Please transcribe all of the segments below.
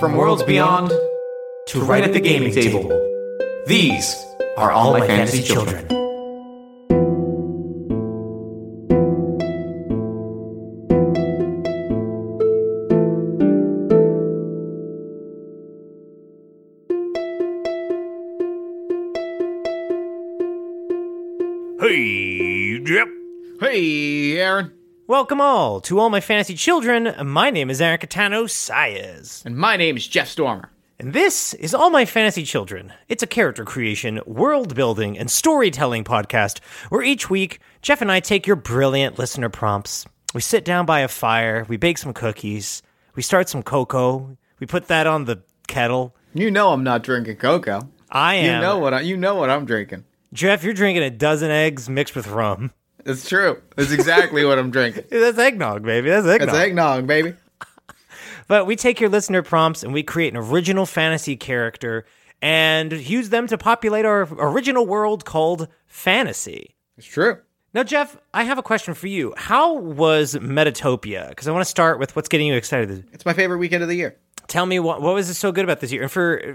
From worlds beyond to right at the gaming table, these are All My Fantasy Children. Hey, Jeff. Hey, Aaron. Welcome all to All My Fantasy Children. My name is Aaron Catano Saez. And my name is Jeff Stormer. And this is All My Fantasy Children. It's a character creation, world building, and storytelling podcast where each week, Jeff and I take your brilliant listener prompts. We sit down by a fire, we bake some cookies, we start some cocoa, we put that on the kettle. You know I'm not drinking cocoa. I am. You know what I'm drinking. Jeff, you're drinking a dozen eggs mixed with rum. It's true. That's exactly what I'm drinking. That's eggnog, baby. That's eggnog, baby. But we take your listener prompts and we create an original fantasy character and use them to populate our original world called fantasy. It's true. Now, Jeff, I have a question for you. How was Metatopia? Because I want to start with what's getting you excited. It's my favorite weekend of the year. Tell me, what was so good about this year? And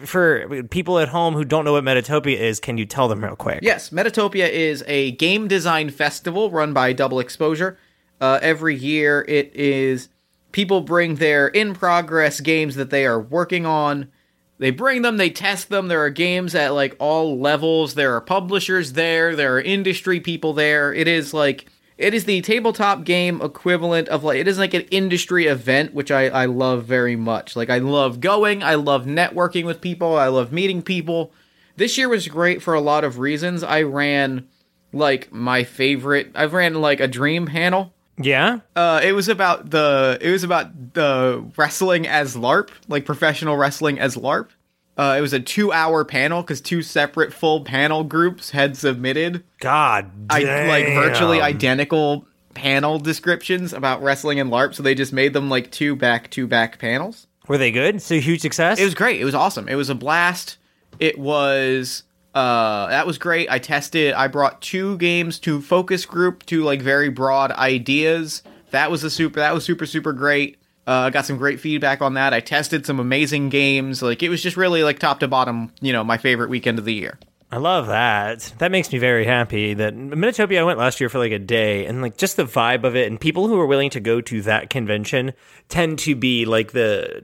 for people at home who don't know what Metatopia is, can you tell them real quick? Yes, Metatopia is a game design festival run by Double Exposure. Every year it is, people bring their in-progress games that they are working on. They bring them, they test them. There are games at like all levels. There are publishers there. There are industry people there. It is the tabletop game equivalent of, like, it is like an industry event, which I love very much. Like, I love going, I love networking with people, I love meeting people. This year was great for a lot of reasons. I ran, like, I ran a dream panel. Yeah? It was about the wrestling as LARP, like, professional wrestling as LARP. It was a 2-hour panel because two separate full panel groups had submitted virtually identical panel descriptions about wrestling and LARP. So they just made them like two back-to-back panels. Were they good? So huge success. It was great. It was awesome. It was a blast. It was that was great. I brought two games to focus group to like very broad ideas. That was super great. I got some great feedback on that. I tested some amazing games. Like, it was just really, like, top to bottom, you know, my favorite weekend of the year. I love that. That makes me very happy. That Metatopia, I went last year for, like, a day, and, like, just the vibe of it, and people who are willing to go to that convention tend to be, like,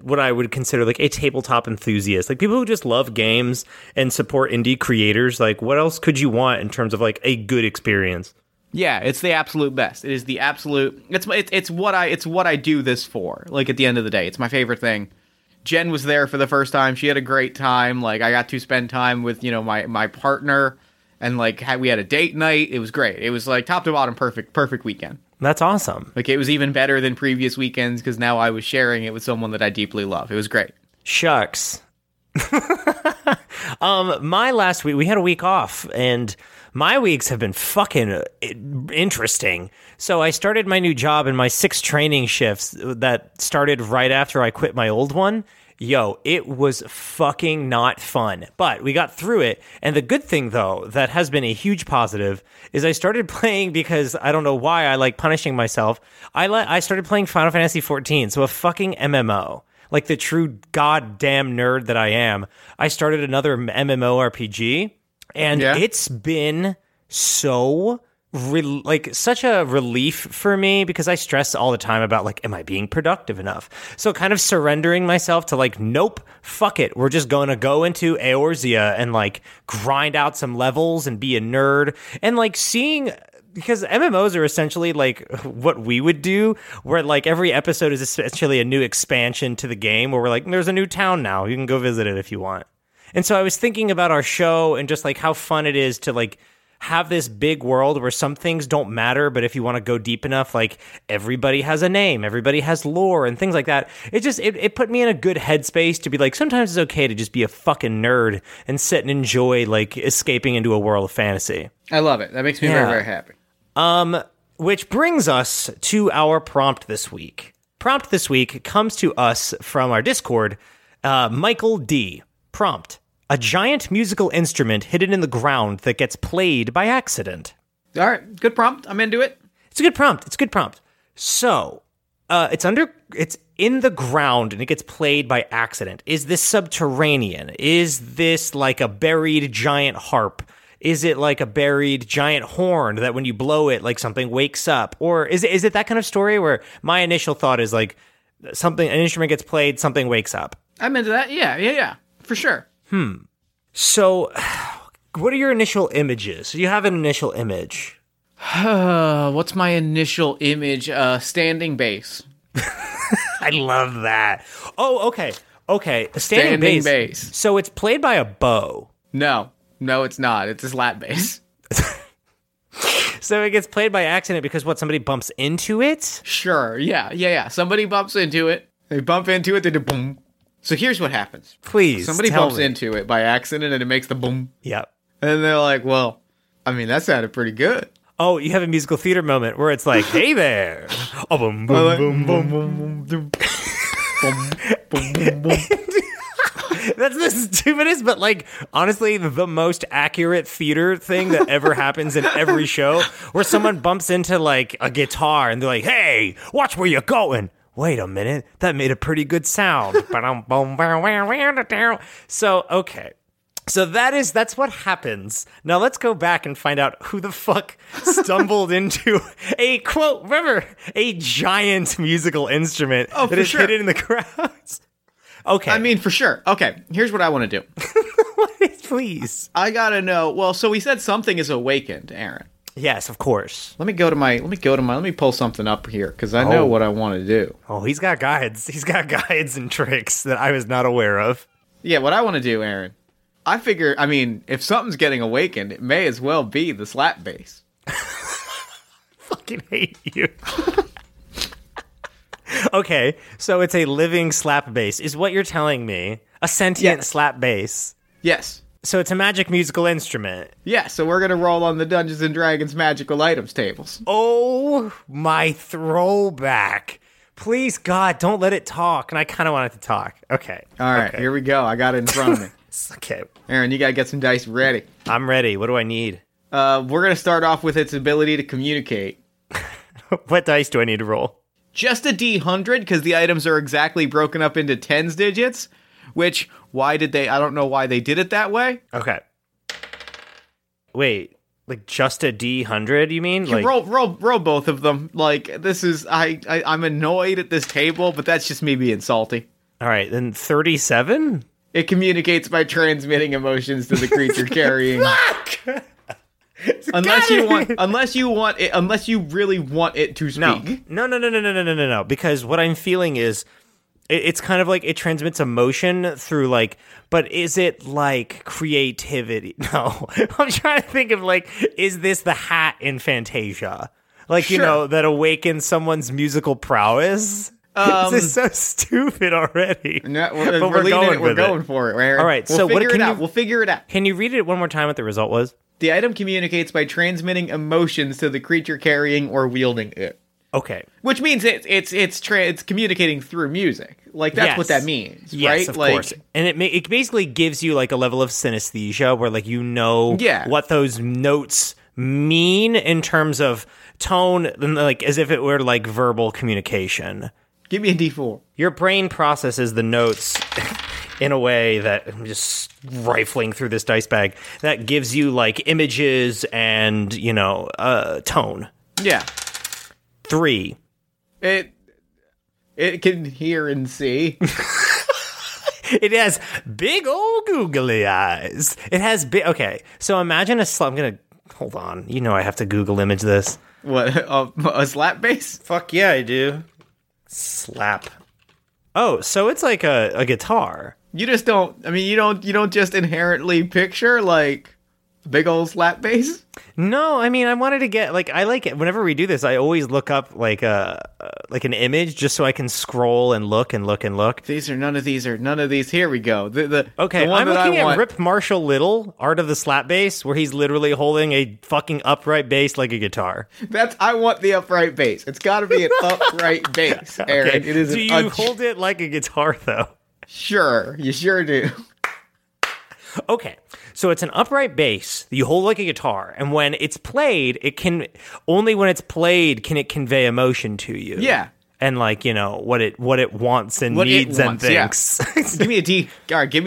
what I would consider, like, a tabletop enthusiast. Like, people who just love games and support indie creators. Like, what else could you want in terms of, like, a good experience? Yeah, it's the absolute best. It is the absolute. It's what I do this for. Like at the end of the day, it's my favorite thing. Jen was there for the first time. She had a great time. Like I got to spend time with, you know, my partner, and like we had a date night. It was great. It was like top to bottom perfect weekend. That's awesome. Like it was even better than previous weekends because now I was sharing it with someone that I deeply love. It was great. Shucks. My last week, we had a week off, and my weeks have been fucking interesting. So I started my new job in my 6 training shifts that started right after I quit my old one. Yo, it was fucking not fun, but we got through it. And the good thing, though, that has been a huge positive is I started playing, because I don't know why I like punishing myself. I started playing Final Fantasy 14, so a fucking MMO. Like the true goddamn nerd that I am, I started another MMORPG. And It's been so, such a relief for me, because I stress all the time about, like, am I being productive enough? So kind of surrendering myself to, like, nope, fuck it. We're just going to go into Eorzea and, like, grind out some levels and be a nerd. And, like, seeing, because MMOs are essentially, like, what we would do, where, like, every episode is essentially a new expansion to the game, where we're like, there's a new town now. You can go visit it if you want. And so I was thinking about our show and just, like, how fun it is to, like, have this big world where some things don't matter, but if you want to go deep enough, like, everybody has a name, everybody has lore, and things like that. It just, it put me in a good headspace to be like, sometimes it's okay to just be a fucking nerd and sit and enjoy, like, escaping into a world of fantasy. I love it. That makes me very, very happy. Which brings us to our prompt this week. Prompt this week comes to us from our Discord, Michael D. Prompt: a giant musical instrument hidden in the ground that gets played by accident. All right, good prompt. I'm into it. It's a good prompt. So, It's in the ground and it gets played by accident. Is this subterranean? Is this like a buried giant harp? Is it like a buried giant horn that when you blow it, like something wakes up? Or is it that kind of story where my initial thought is like an instrument gets played, something wakes up? I'm into that. Yeah, for sure. So what are your initial images? You have an initial image. What's my initial image? Standing base. I love that. Oh, okay. Standing base. So it's played by a bow. No, it's not. It's a slap bass. So it gets played by accident because somebody bumps into it? Sure, yeah. Somebody bumps into it. They bump into it, they do boom. So here's what happens. Please, somebody bumps into it by accident and it makes the boom. Yep. And they're like, well, I mean, that sounded pretty good. Oh, you have a musical theater moment where it's like, hey there. Oh, boom, boom, boom, boom, boom, boom, boom, boom, boom. That's the stupidest, but like honestly, the most accurate theater thing that ever happens in every show, where someone bumps into like a guitar and they're like, "Hey, watch where you're going." Wait a minute, that made a pretty good sound. So okay, so that's what happens. Now let's go back and find out who the fuck stumbled into a quote. Remember, a giant musical instrument hidden in the crowds. Okay. I mean, for sure. Okay, here's what I want to do. Please. I gotta know. Well, so we said something is awakened, Aaron. Yes, of course. Let me pull something up here, because I know what I want to do. Oh, he's got guides. He's got guides and tricks that I was not aware of. Yeah, what I want to do, Aaron, I mean, if something's getting awakened, it may as well be the slap bass. I fucking hate you. Okay, so it's a living slap bass, is what you're telling me. A sentient slap bass. Yes. So it's a magic musical instrument. Yeah, so we're going to roll on the Dungeons & Dragons magical items tables. Oh, my throwback. Please, God, don't let it talk. And I kind of want it to talk. Okay. All right, Here we go. I got it in front of me. Okay. Aaron, you got to get some dice ready. I'm ready. What do I need? We're going to start off with its ability to communicate. What dice do I need to roll? Just a D100, because the items are exactly broken up into tens digits, which, I don't know why they did it that way. Okay. Wait, like just a D100, you mean? Like, roll both of them. Like, this is, I'm annoyed at this table, but that's just me being salty. All right, then 37? It communicates by transmitting emotions to the creature carrying. Fuck! Unless you really want it to speak. No. Because what I'm feeling is, it's kind of like it transmits emotion through like. But is it like creativity? No, I'm trying to think of like, is this the hat in Fantasia? Like sure. You know that awakens someone's musical prowess. This is so stupid already. No, but we're going for it. Right? All right, we'll figure it out. We'll figure it out. Can you read it one more time? What the result was? The item communicates by transmitting emotions to the creature carrying or wielding it. Okay. Which means it's communicating through music. Like, that's what that means, right? Yes, of course. And it basically gives you, like, a level of synesthesia where, like, you know what those notes mean in terms of tone, like, as if it were, like, verbal communication. Give me a D4. Your brain processes the notes... in a way that I'm just rifling through this dice bag that gives you like images and you know tone. Yeah, 3. It can hear and see. It has big old googly eyes. It has big. Okay, so imagine I'm gonna hold on. You know I have to Google image this. What a slap bass? Fuck yeah, I do. Slap. Oh, so it's like a guitar. You just don't. I mean, you don't just inherently picture like big old slap bass. No, I mean, I wanted to get like I like it. Whenever we do this, I always look up like an image just so I can scroll and look. These are none of these. Here we go. I'm looking at Rip Marshall Little, Art of the Slap Bass, where he's literally holding a fucking upright bass like a guitar. I want the upright bass. It's got to be an upright bass, Aaron. Okay. It is. Do you hold it like a guitar though? Sure, you sure do. Okay, so it's an upright bass that you hold like a guitar, and when it's played, it can only when it's played can it convey emotion to you. Yeah, and like, you know, what it wants and what needs wants, and thinks. Yeah. Give me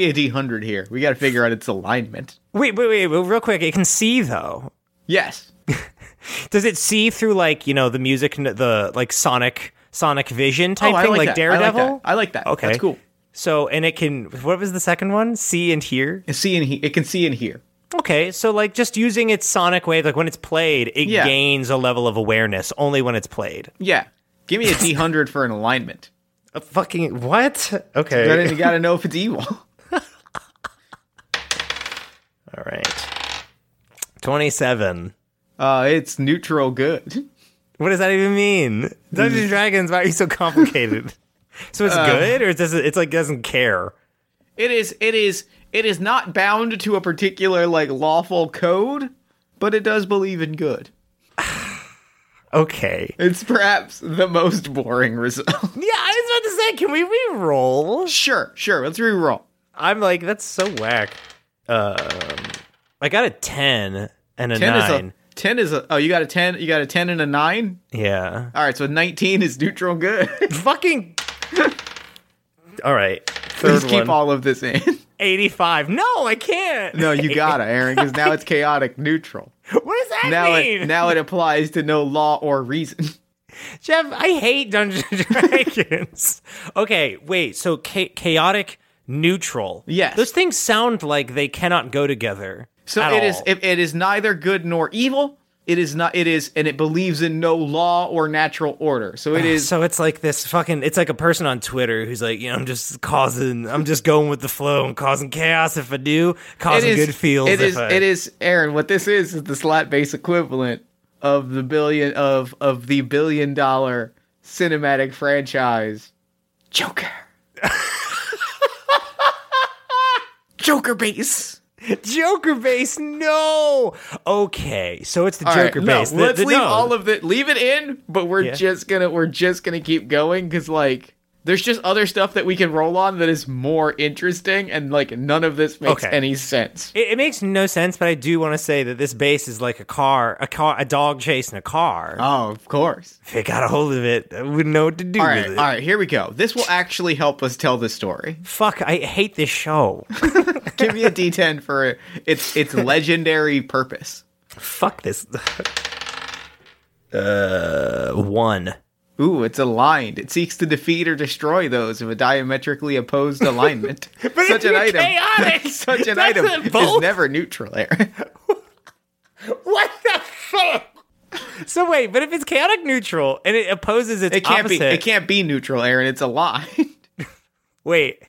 a D100 here. We got to figure out its alignment. Wait, real quick. It can see though. Yes. Does it see through like, you know, the music, the like sonic vision type thing, like that. Daredevil? I like that. Okay, that's cool. So, and it can, what was the second one? See and hear? It can see and hear. Okay, so like just using its sonic wave, like when it's played, it gains a level of awareness only when it's played. Yeah. Give me a D100 for an alignment. A fucking, what? Okay. You gotta know if it's evil. All right. 27. It's neutral good. What does that even mean? Dungeons & Dragons, why are you so complicated? So it's good, or it's like doesn't care? It is not bound to a particular like lawful code, but it does believe in good. Okay. It's perhaps the most boring result. Yeah, I was about to say, can we re-roll? Sure, let's re-roll. I'm like, that's so whack. I got a 10 and a 9. 10 is a... Oh, you got a 10? You got a 10 and a 9? Yeah. All right, so 19 is neutral good. Fucking... All right. Please keep all of this in. 85. No, I can't. No, you gotta, Aaron, because now it's chaotic neutral. What does that mean? Now it applies to no law or reason. Jeff, I hate Dungeons & Dragons. Okay, wait. So chaotic neutral. Yes. Those things sound like they cannot go together. So it is neither good nor evil. And it believes in no law or natural order. So it is. So it's like this fucking, it's like a person on Twitter who's like, you know, I'm just going with the flow and causing chaos if I do, good feels. Aaron, what this is the slot-based equivalent of the $1 billion cinematic franchise, Joker. Joker base. Joker base, no. Okay, so it's the all Joker right, no, base. Let's leave all of it. Leave it in, but we're just gonna keep going because like there's just other stuff that we can roll on that is more interesting, and like none of this makes any sense. It makes no sense, but I do want to say that this base is like a car, a dog chasing a car. Oh, of course. If they got a hold of it, I wouldn't know what to do with it. All right, here we go. This will actually help us tell the story. Fuck, I hate this show. Give me a D10 for its legendary purpose. Fuck this. 1. Ooh, it's aligned. It seeks to defeat or destroy those of a diametrically opposed alignment. But such an item is never neutral, Aaron. What the fuck? So wait, but if it's chaotic neutral and it opposes its opposite... It can't be neutral, Aaron. It's aligned. Wait.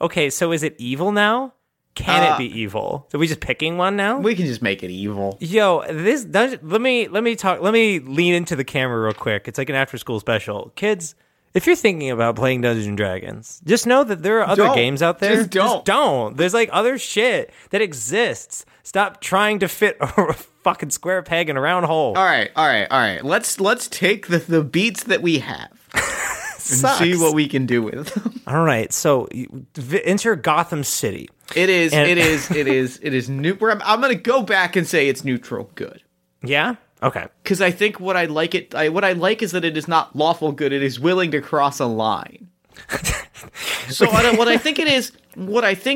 Okay, so is it evil now? Can it be evil? Are we just picking one now? We can just make it evil. Yo, this does. Let me lean into the camera real quick. It's like an after-school special. Kids, if you're thinking about playing Dungeons & Dragons, just know that there are other games out there. Just don't. There's like other shit that exists. Stop trying to fit a fucking square peg in a round hole. All right. Let's take the beats that we have. Sucks. And see what we can do with them. All right, so enter Gotham City. It is new. I'm going to go back and say it's neutral good. Yeah? Okay. Because I think what I like is that it is not lawful good. It is willing to cross a line. So what I think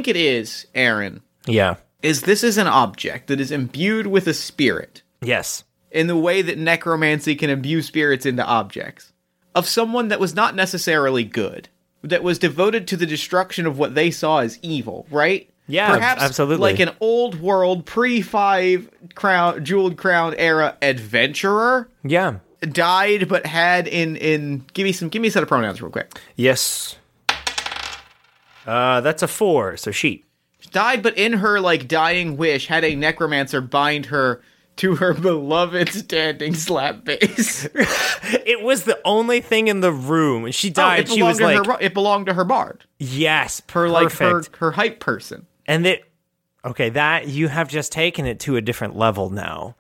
it is, Aaron. Yeah. Is this is an object that is imbued with a spirit. Yes. In the way that necromancy can imbue spirits into objects. Of someone that was not necessarily good, that was devoted to the destruction of what they saw as evil, right? Yeah, perhaps absolutely. Like an old world jeweled crown era adventurer. Yeah, died but had in give me a set of pronouns real quick. Yes, that's a 4. So she died, but in her like dying wish, had a necromancer bind her to her beloved standing slap base. It was the only thing in the room. When she died, she was like... it belonged to her bard. Yes, perfect. Like her hype person. And it... Okay, that... You have just taken it to a different level now.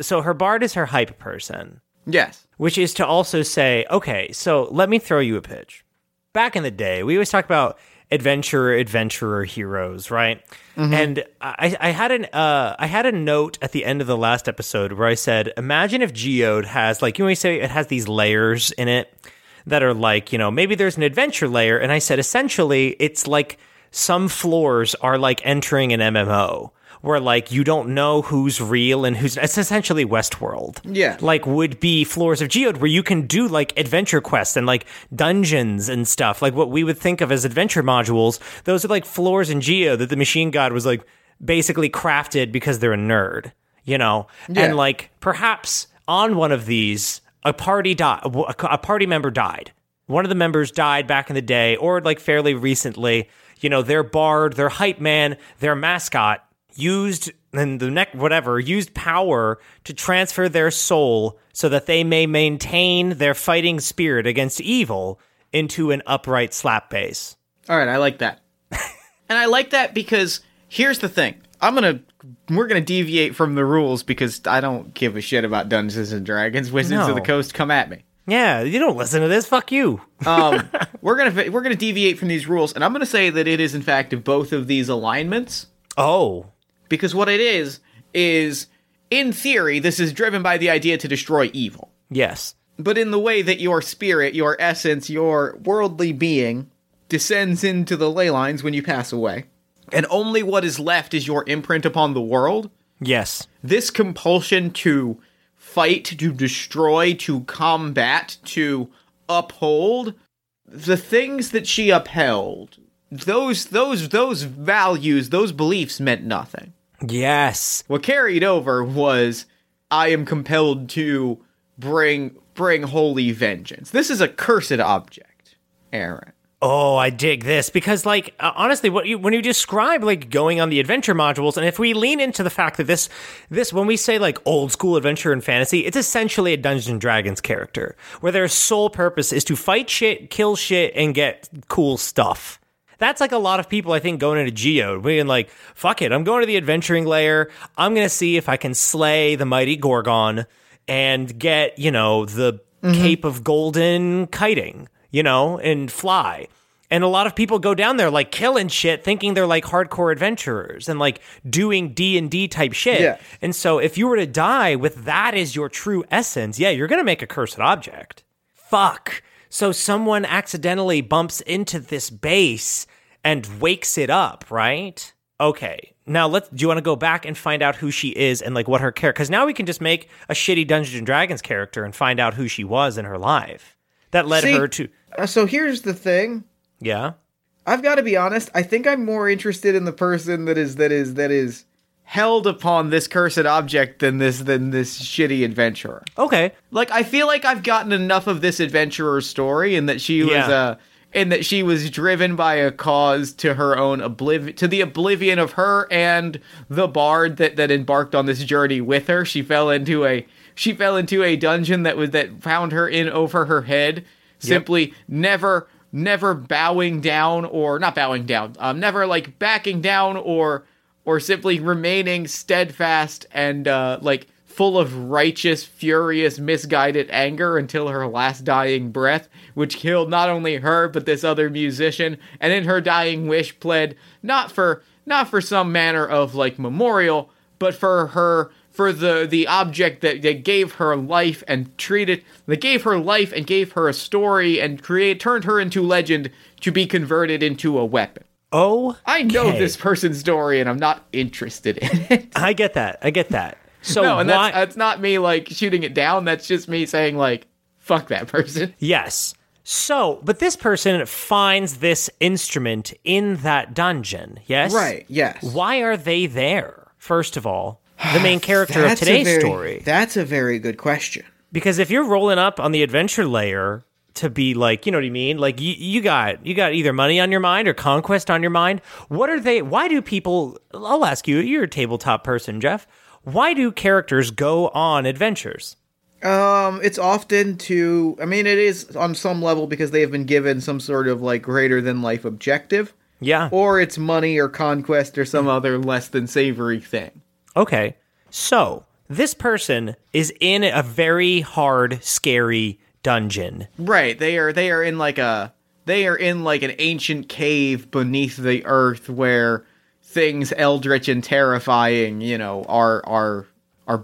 So her bard is her hype person. Yes. Which is to also say, okay, so let me throw you a pitch. Back in the day, we always talk about... adventurer heroes, right? Mm-hmm. And I had a note at the end of the last episode where I said, imagine if Geode has, like, you know, we say it has these layers in it. that are like, you know, maybe there's an adventure layer. And I said, essentially, it's like some floors are like entering an MMO where like you don't know who's real and who's, it's essentially Westworld. Yeah. Like would be floors of Geode where you can do like adventure quests and like dungeons and stuff. Like what we would think of as adventure modules. Those are like floors in Geode that the machine god was like basically crafted because they're a nerd, you know? Yeah. And like perhaps on one of these, a party member died. One of the members died back in the day or like fairly recently, you know, their bard, their hype man, their mascot used power to transfer their soul so that they may maintain their fighting spirit against evil into an upright slap bass. All right, I like that. And I like that because here's the thing. We're gonna deviate from the rules because I don't give a shit about Dungeons and Dragons. Wizards of the Coast, come at me. Yeah, you don't listen to this. Fuck you. We're gonna deviate from these rules, and I'm gonna say that it is in fact both of these alignments. Oh, because what it is in theory, this is driven by the idea to destroy evil. Yes, but in the way that your spirit, your essence, your worldly being descends into the ley lines when you pass away. And only what is left is your imprint upon the world. Yes. This compulsion to fight, to destroy, to combat, to uphold, the things that she upheld, those values, those beliefs meant nothing. Yes. What carried over was, I am compelled to bring holy vengeance. This is a cursed object, Aaron. Oh, I dig this because, like, honestly, when you describe like going on the adventure modules, and if we lean into the fact that this when we say like old school adventure and fantasy, it's essentially a Dungeons and Dragons character where their sole purpose is to fight shit, kill shit, and get cool stuff. That's like a lot of people I think going into Geode, being like, "Fuck it, I'm going to the adventuring layer. I'm gonna see if I can slay the mighty Gorgon and get, you know, the Cape of Golden Kiting." You know, and fly. And a lot of people go down there like killing shit, thinking they're like hardcore adventurers and like doing D&D type shit. Yeah. And so if you were to die with that as your true essence, yeah, you're going to make a cursed object. Fuck. So someone accidentally bumps into this base and wakes it up, right? Okay. Now do you want to go back and find out who she is and like what her character, because now we can just make a shitty Dungeons and Dragons character and find out who she was in her life. That led her to... So here's the thing. Yeah? I've got to be honest. I think I'm more interested in the person that is held upon this cursed object than this shitty adventurer. Okay. Like, I feel like I've gotten enough of this adventurer's story and that she was... and that she was driven by a cause to her own oblivion of her and the bard that embarked on this journey with her. She fell into a dungeon that found her in over her head, simply never bowing down or not bowing down, never like backing down or simply remaining steadfast and like full of righteous, furious, misguided anger until her last dying breath, which killed not only her but this other musician, and in her dying wish pled not for some manner of like memorial, but for her, for the object that gave her life and gave her a story and turned her into legend to be converted into a weapon. Oh, I know this person's story and I'm not interested in it. I get that. So no, and that's not me, like, shooting it down. That's just me saying, like, fuck that person. Yes. So, but this person finds this instrument in that dungeon, yes? Right, yes. Why are they there, first of all? The main character of today's story. That's a very good question. Because if you're rolling up on the adventure layer to be like, you know what I mean? Like, you got either money on your mind or conquest on your mind. What are they... Why do people... I'll ask you, you're a tabletop person, Jeff. Why do characters go on adventures? It's often to... I mean, it is on some level because they have been given some sort of, like, greater-than-life objective. Yeah. Or it's money or conquest or some other less-than-savory thing. Okay. So, this person is in a very hard, scary dungeon. Right. They are in, like, a... They are in, like, an ancient cave beneath the earth where... things eldritch and terrifying, you know, are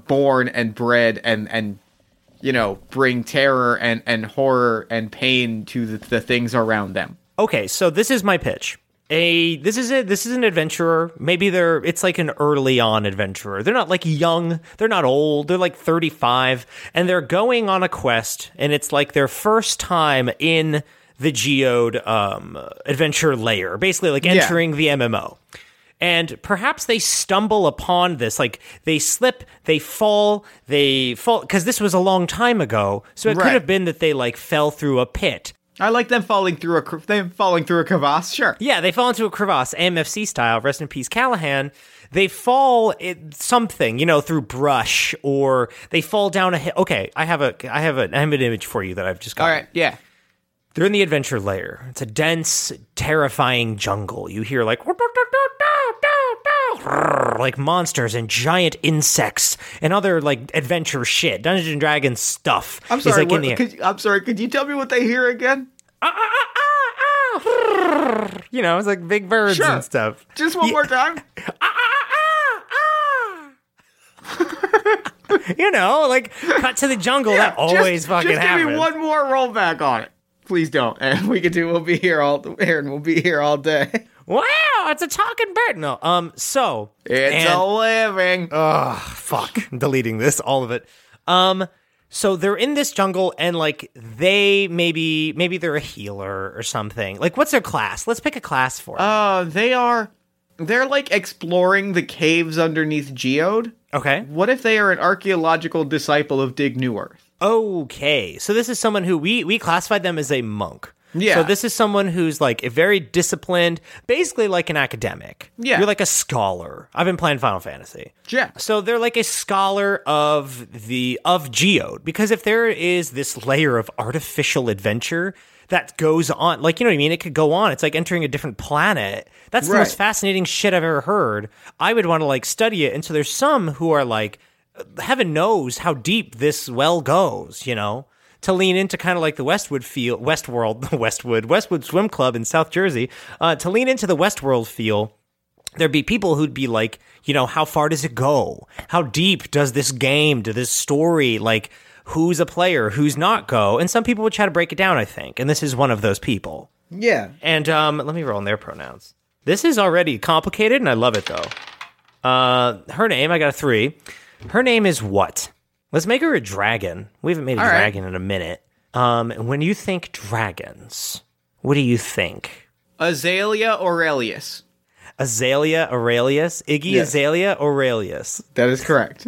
born and bred and you know, bring terror and horror and pain to the things around them. Okay, so this is my pitch. This is an adventurer. Maybe it's like an early on adventurer. They're not like young. They're not old. They're like 35, and they're going on a quest, and it's like their first time in the Geode adventure layer, basically like entering the MMO. And perhaps they stumble upon this, like they slip, they fall, because this was a long time ago. So it could have been that they like fell through a pit. I like them falling through a crevasse, sure. Yeah, they fall into a crevasse, AMFC style, rest in peace Callahan. They fall something, you know, through brush, or they fall down a hill. Okay, I have an image for you that I've just got. All right, yeah. They're in the adventure layer. It's a dense, terrifying jungle. You hear like monsters and giant insects and other like adventure shit, Dungeons and Dragons stuff. I'm sorry. Like could you tell me what they hear again? You know, it's like big birds and stuff. Just one more time. You know, like cut to the jungle. Yeah, that always fucking happens. Just give me one more rollback on it. Please don't. And we'll be here all day. Wow, it's a talking bird. No, so it's a living. Ugh, fuck. I'm deleting this, all of it. So they're in this jungle, and like they maybe they're a healer or something. Like, what's their class? Let's pick a class for it. They're like exploring the caves underneath Geode. Okay. What if they are an archaeological disciple of Dig New Earth? Okay, so this is someone who we classified them as a monk. Yeah. So this is someone who's like very disciplined, basically like an academic. Yeah. You're like a scholar. I've been playing Final Fantasy. Yeah. So they're like a scholar of Geode, because if there is this layer of artificial adventure that goes on, like, you know what I mean? It could go on. It's like entering a different planet. That's the most fascinating shit I've ever heard. I would want to like study it. And so there's some who are like, heaven knows how deep this well goes, you know? To lean into kind of like the Westwood Swim Club in South Jersey, to lean into the Westworld feel, there'd be people who'd be like, you know, how far does it go? How deep does this game, to this story, like, who's a player, who's not go? And some people would try to break it down, I think, and this is one of those people. Yeah. And let me roll in their pronouns. This is already complicated, and I love it, though. Her name, I got a 3. Her name is what? Let's make her a dragon. We haven't made a dragon in a minute. When you think dragons, what do you think? Azalea Aurelius. Azalea Aurelius? Iggy, yes. Azalea Aurelius. That is correct.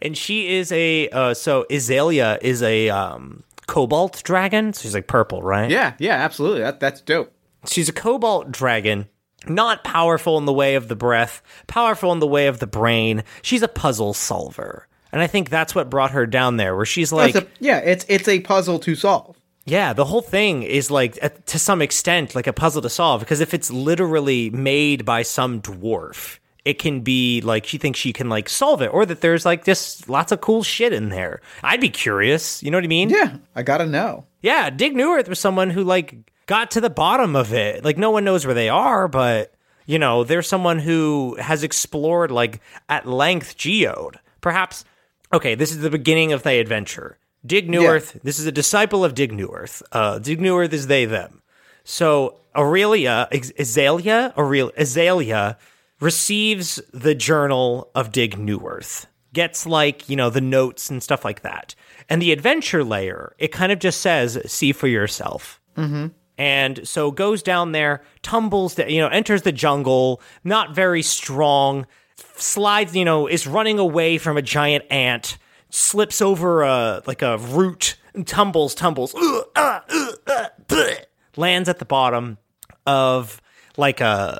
And she is so Azalea is a cobalt dragon. So she's like purple, right? Yeah, absolutely. That's dope. She's a cobalt dragon. Not powerful in the way of the breath, powerful in the way of the brain. She's a puzzle solver. And I think that's what brought her down there, where she's like... it's a puzzle to solve. Yeah, the whole thing is like, to some extent, like a puzzle to solve. Because if it's literally made by some dwarf, it can be like, she thinks she can like solve it. Or that there's like just lots of cool shit in there. I'd be curious. You know what I mean? Yeah, I gotta know. Yeah, Dig New Earth was someone who like... got to the bottom of it. Like, no one knows where they are, but, you know, there's someone who has explored, like, at length Geode. Perhaps, okay, this is the beginning of the adventure. Dig New Earth, this is a disciple of Dig New Earth. Dig New Earth is they, them. So, Azalea receives the journal of Dig New Earth. Gets, like, you know, the notes and stuff like that. And the adventure layer, it kind of just says, see for yourself. Mm-hmm. And so goes down there, tumbles, you know, enters the jungle, not very strong, slides, you know, is running away from a giant ant, slips over a root, and tumbles, lands at the bottom of like a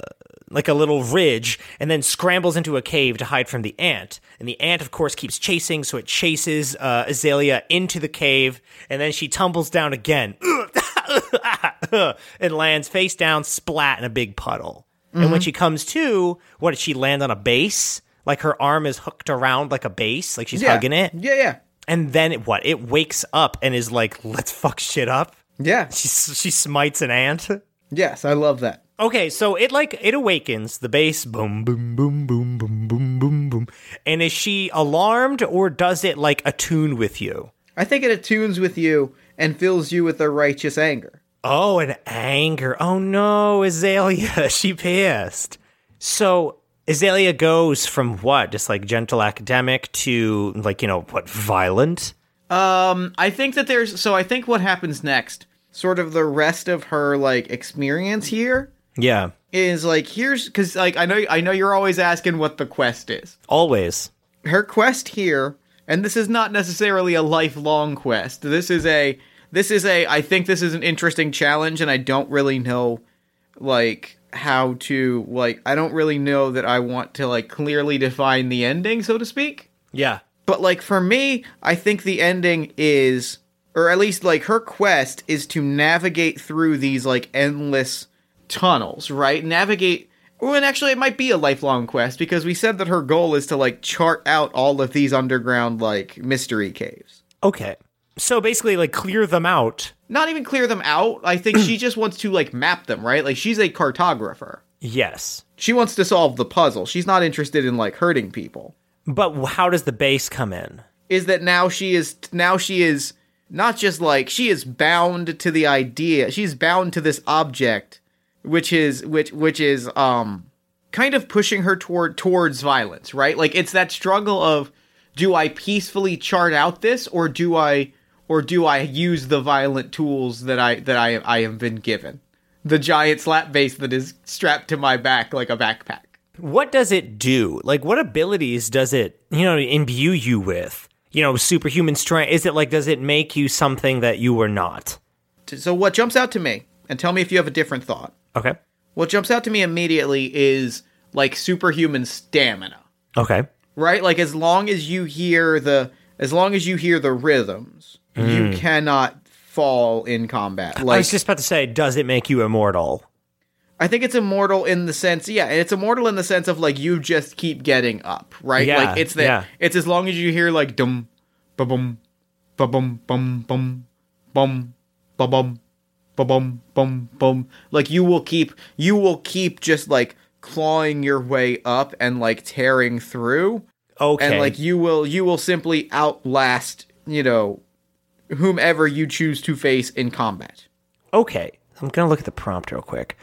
little ridge, and then scrambles into a cave to hide from the ant. And the ant, of course, keeps chasing, so it chases Azalea into the cave, and then she tumbles down again. And lands face down, splat in a big puddle. Mm-hmm. And when she comes to, what did she land on a base? Like her arm is hooked around like a base, like she's hugging it. Yeah. And then it wakes up and is like, let's fuck shit up. Yeah. She smites an ant. Yes, I love that. Okay, so it awakens, the bass, boom, boom, boom, boom, boom, boom, boom, boom. And is she alarmed, or does it, like, attune with you? I think it attunes with you and fills you with a righteous anger. Oh, an anger. Oh, no, Azalea, she pissed. So Azalea goes from what? Just, like, gentle academic to, like, you know, what, violent? I think that there's... So I think what happens next, sort of the rest of her, like, experience here... Yeah. Is like, here's, because like, I know you're always asking what the quest is. Always. Her quest here, and this is not necessarily a lifelong quest. This is a, I think this is an interesting challenge, and I don't really know, like, how to, like, I don't really know that I want to, like, clearly define the ending, so to speak. Yeah. But, like, for me, I think the ending is, or at least, like, her quest is to navigate through these, like, endless tunnels, right? Navigate. Oh, and actually it might be a lifelong quest, because we said that her goal is to, like, chart out all of these underground, like, mystery caves. Okay. So basically, like, clear them out. Not even clear them out. I think she just wants to, like, map them, right? Like, she's a cartographer. Yes. She wants to solve the puzzle. She's not interested in, like, hurting people. But how does the base come in? Is that now she is not just, like, she is bound to the idea. She's bound to this object, which is kind of pushing her towards violence, right? Like, it's that struggle of, do I peacefully chart out this, or do I use the violent tools that I have been given? The giant slap bass that is strapped to my back like a backpack. What does it do? Like, what abilities does it, you know, imbue you with? You know, superhuman strength? Is it like, does it make you something that you were not? So what jumps out to me, and tell me if you have a different thought. Okay. What jumps out to me immediately is, like, superhuman stamina. Okay. Right? Like, as long as you hear the rhythms, you cannot fall in combat. Like, I was just about to say, does it make you immortal? I think it's immortal in the sense, yeah, it's immortal in the sense of, like, you just keep getting up, right? Yeah, like, it's that. Yeah. It's as long as you hear, like, dum, ba-bum, ba-bum, bum, bum, bum, ba-bum. Boom, boom, boom. Like, you will keep just, like, clawing your way up and, like, tearing through. Okay. And, like, you will simply outlast, you know, whomever you choose to face in combat. Okay. I'm going to look at the prompt real quick.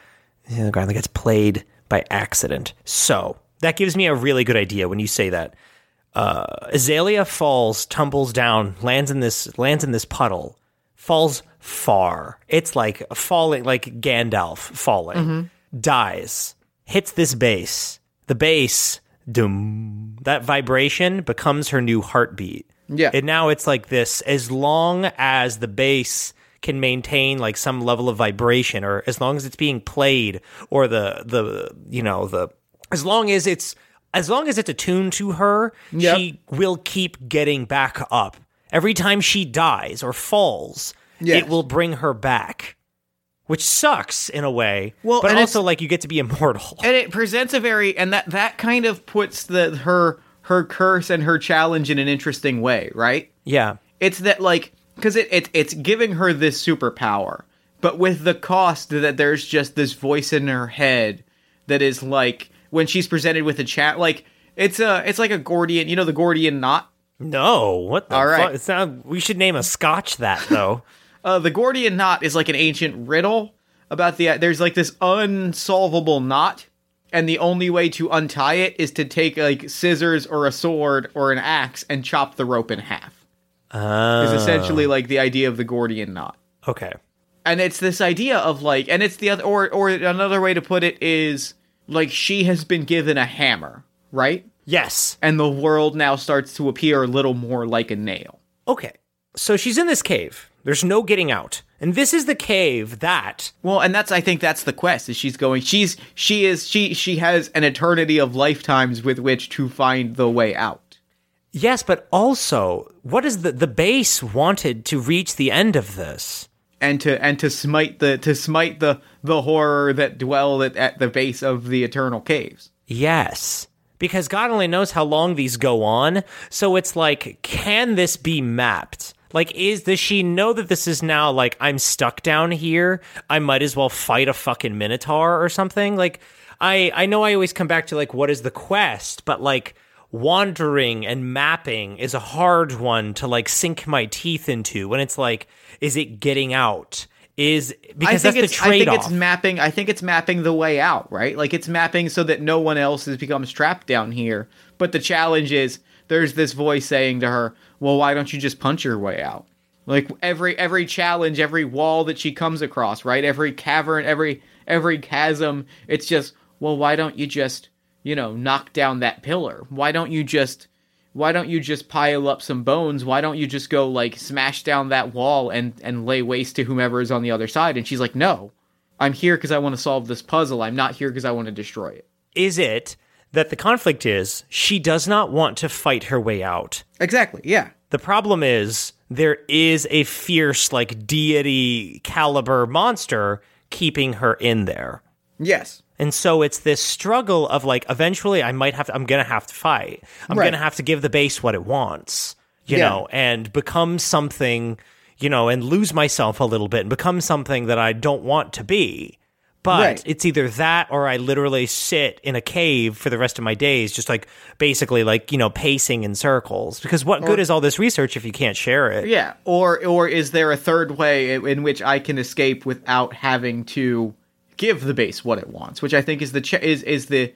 The other guy that gets played by accident. So that gives me a really good idea when you say that. Azalea falls, tumbles down, lands in this puddle, falls far. It's like falling, like Gandalf falling. Mm-hmm. Dies. Hits this bass. The bass, doom, that vibration becomes her new heartbeat. Yeah. And now it's like this, as long as the bass can maintain, like, some level of vibration, or as long as it's being played, or as long as it's attuned to her, yep, she will keep getting back up. Every time she dies or falls, yes, it will bring her back, which sucks in a way. Well, but also, like, you get to be immortal, and it presents a very, and that kind of puts her curse and her challenge in an interesting way, right? Yeah, it's that, like, because it's giving her this superpower, but with the cost that there's just this voice in her head that is like, when she's presented with a chat, like, it's like a Gordian, you know, the Gordian knot. No, what the fuck? All right. It's not, we should name a scotch that, though. The Gordian knot is like an ancient riddle about there's like this unsolvable knot, and the only way to untie it is to take, like, scissors or a sword or an axe and chop the rope in half. It's essentially, like, the idea of the Gordian knot. Okay. And it's this idea of, like, and it's the other, or another way to put it is, like, she has been given a hammer, right? Yes. And the world now starts to appear a little more like a nail. Okay. So she's in this cave. There's no getting out. And this is the cave that... Well, and that's, I think that's the quest, is she's going... She has an eternity of lifetimes with which to find the way out. Yes, but also, what is the base wanted to reach the end of this? And to smite the horror that dwelled at the base of the eternal caves. Yes. Because God only knows how long these go on, so it's like, can this be mapped? Like, does she know that this is now, like, I'm stuck down here, I might as well fight a fucking Minotaur or something? Like, I know I always come back to, like, what is the quest? But, like, wandering and mapping is a hard one to, like, sink my teeth into. When it's like, is it getting out? Because that's the trade-off. I think it's mapping the way out, right? Like, it's mapping so that no one else becomes trapped down here. But the challenge is, there's this voice saying to her, well, why don't you just punch your way out? Like, every challenge, every wall that she comes across, right? Every cavern, every chasm, it's just, well, why don't you just, you know, knock down that pillar? Why don't you just pile up some bones? Why don't you just go, like, smash down that wall and lay waste to whomever is on the other side? And she's like, no, I'm here because I want to solve this puzzle. I'm not here because I want to destroy it. Is it that the conflict is she does not want to fight her way out? Exactly, yeah. The problem is there is a fierce, like, deity caliber monster keeping her in there. Yes. And so it's this struggle of, like, eventually I'm going to have to fight. I'm going to have to give the base what it wants, you know, and become something, you know, and lose myself a little bit and become something that I don't want to be. But it's either that or I literally sit in a cave for the rest of my days, just, like, basically, like, you know, pacing in circles. Because what good is all this research if you can't share it? Yeah. Or is there a third way in which I can escape without having to give the base what it wants? Which I think is the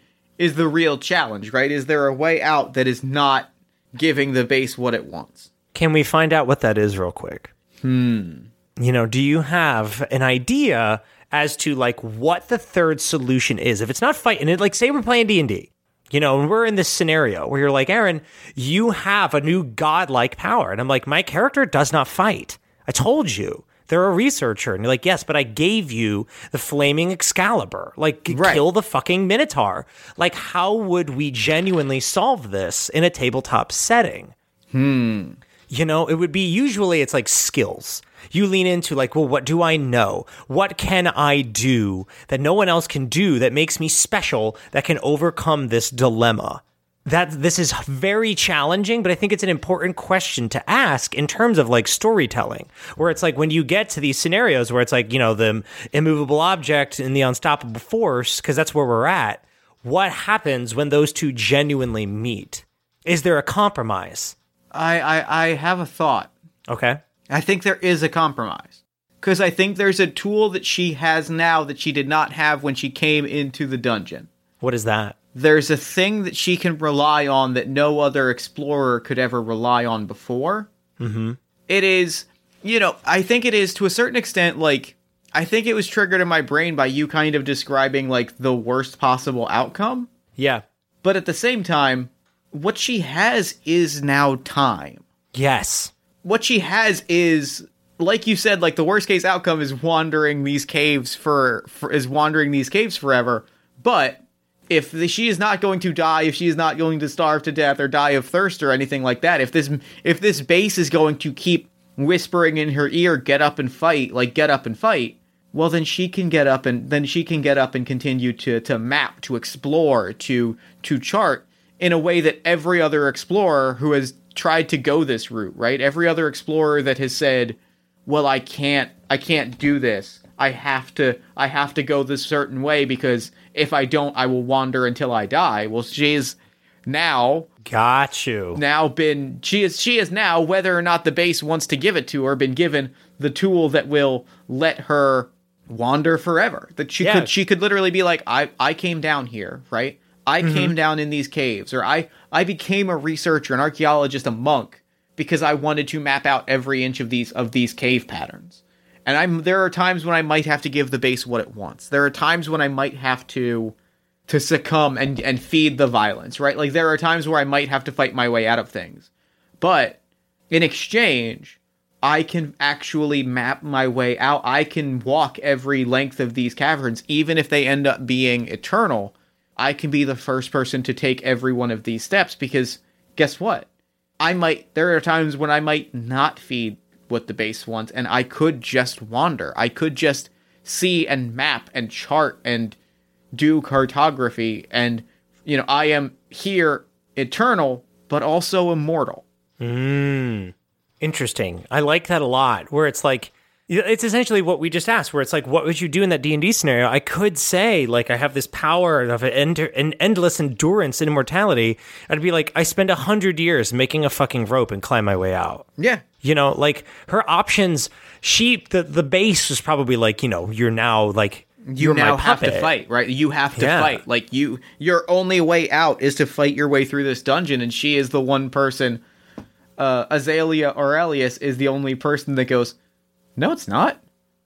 real challenge, right? Is there a way out that is not giving the base what it wants? Can we find out what that is real quick? You know, do you have an idea as to, like, what the third solution is? If it's not fighting it, like, say we're playing D&D, you know, and we're in this scenario where you're like, Aaron, you have a new godlike power. And I'm like, my character does not fight. I told you. They're a researcher. And you're like, yes, but I gave you the flaming Excalibur. Like, kill the fucking Minotaur. Like, how would we genuinely solve this in a tabletop setting? You know, it would be usually it's like skills. You lean into, like, well, what do I know? What can I do that no one else can do that makes me special, that can overcome this dilemma? This is very challenging, but I think it's an important question to ask in terms of, like, storytelling, where it's like when you get to these scenarios where it's like, you know, the immovable object and the unstoppable force, because that's where we're at. What happens when those two genuinely meet? Is there a compromise? I have a thought. Okay. I think there is a compromise, because I think there's a tool that she has now that she did not have when she came into the dungeon. What is that? There's a thing that she can rely on that no other explorer could ever rely on before. Mm-hmm. It is, you know, I think it is to a certain extent, like, I think it was triggered in my brain by you kind of describing, like, the worst possible outcome. Yeah. But at the same time, what she has is now time. Yes. What she has is, like you said, like, the worst case outcome is wandering these caves forever. But if she is not going to die, if she is not going to starve to death or die of thirst or anything like that, if this base is going to keep whispering in her ear, get up and fight, well, then she can get up and continue to map, to explore, to chart in a way that every other explorer who has tried to go this route, right? Every other explorer that has said, well, I can't do this. I have to go this certain way, because if I don't, I will wander until I die. Well, she's now got you. Now been she is now, whether or not the base wants to give it to her, been given the tool that will let her wander forever. That she could literally be like, I came down here, right? I came down in these caves, or I became a researcher, an archaeologist, a monk, because I wanted to map out every inch of these cave patterns. And there are times when I might have to give the base what it wants. There are times when I might have to succumb and feed the violence, right? Like, there are times where I might have to fight my way out of things. But in exchange, I can actually map my way out. I can walk every length of these caverns, even if they end up being eternal. I can be the first person to take every one of these steps, because guess what? There are times when I might not feed what the base wants, and I could just wander. I could just see and map and chart and do cartography. And, you know, I am here eternal, but also immortal. Interesting. I like that a lot, where it's like, it's essentially what we just asked, where it's like, what would you do in that D&D scenario? I could say, like, I have this power of an endless endurance and immortality. I'd be like, I spend 100 years making a fucking rope and climb my way out. Yeah. You know, like, her options, the base is probably like, you know, you're now, like, you now have to fight, right? You have to fight. Like, your only way out is to fight your way through this dungeon, and she is the one person, Azalea Aurelius is the only person that goes, no, it's not.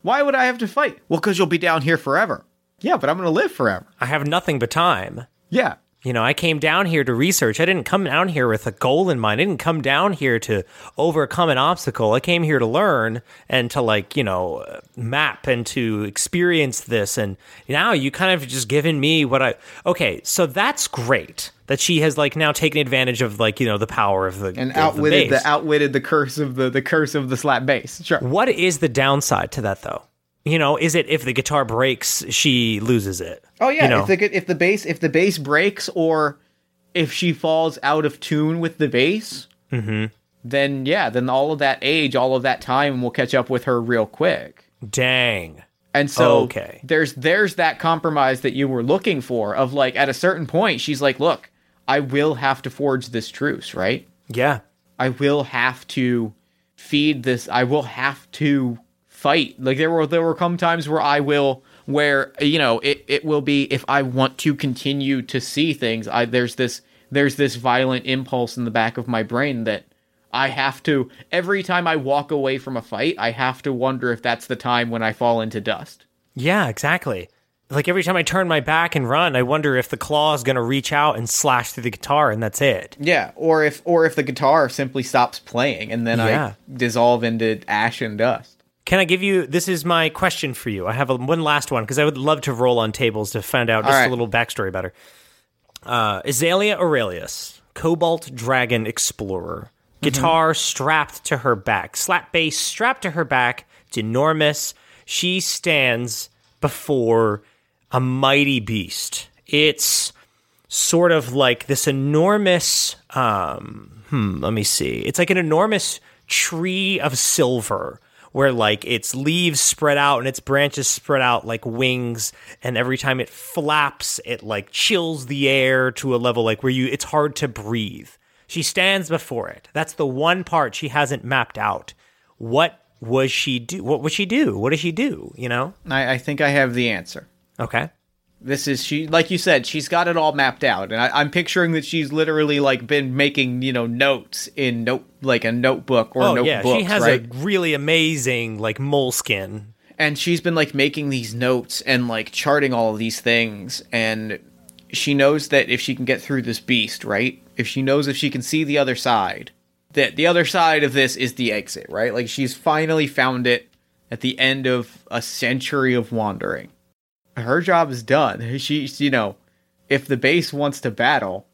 Why would I have to fight? Well, because you'll be down here forever. Yeah, but I'm going to live forever. I have nothing but time. Yeah. You know, I came down here to research. I didn't come down here with a goal in mind. I didn't come down here to overcome an obstacle. I came here to learn and to, like, you know, map and to experience this. And now you kind of just given me what I... Okay, so that's great that she has, like, now taken advantage of, like, you know, the power of the base. And outwitted the curse of the curse of the slap bass. Sure. What is the downside to that, though? You know, is it if the guitar breaks, she loses it? Oh yeah, you know? if the bass breaks, or if she falls out of tune with the bass, then yeah, then all of that age, all of that time will catch up with her real quick. Dang. And so okay, there's that compromise that you were looking for of, like, at a certain point, she's like, look, I will have to forge this truce, right? Yeah. I will have to feed this. I will have to fight. Like, there will come times where I will, where, you know, it will be, if I want to continue to see things, there's this violent impulse in the back of my brain that I have to, every time I walk away from a fight, I have to wonder if that's the time when I fall into dust. Yeah, exactly. Like, every time I turn my back and run, I wonder if the claw is going to reach out and slash through the guitar, and that's it. Yeah, or if the guitar simply stops playing, and then I dissolve into ash and dust. Can I give you, this is my question for you. I have one last one, because I would love to roll on tables to find out just a little backstory about her. Azalea Aurelius, Cobalt Dragon Explorer. Guitar strapped to her back. Slap bass strapped to her back. It's enormous. She stands before a mighty beast. It's sort of like this enormous, let me see. It's like an enormous tree of silver, where, like, its leaves spread out and its branches spread out like wings, and every time it flaps, it, like, chills the air to a level, like, where it's hard to breathe. She stands before it. That's the one part she hasn't mapped out. What would she do? What does she do, you know? I think I have the answer. Okay. This is, she, like you said, she's got it all mapped out, and I'm picturing that she's literally, like, been making, you know, notes in like a notebook or notebooks. Yeah, she has a really amazing, like, moleskin, and she's been, like, making these notes and, like, charting all of these things, and she knows that if she can get through this beast, right? If she can see the other side, that the other side of this is the exit, right? Like, she's finally found it at the end of a century of wandering. Her job is done. She's, you know, if the base wants to battle,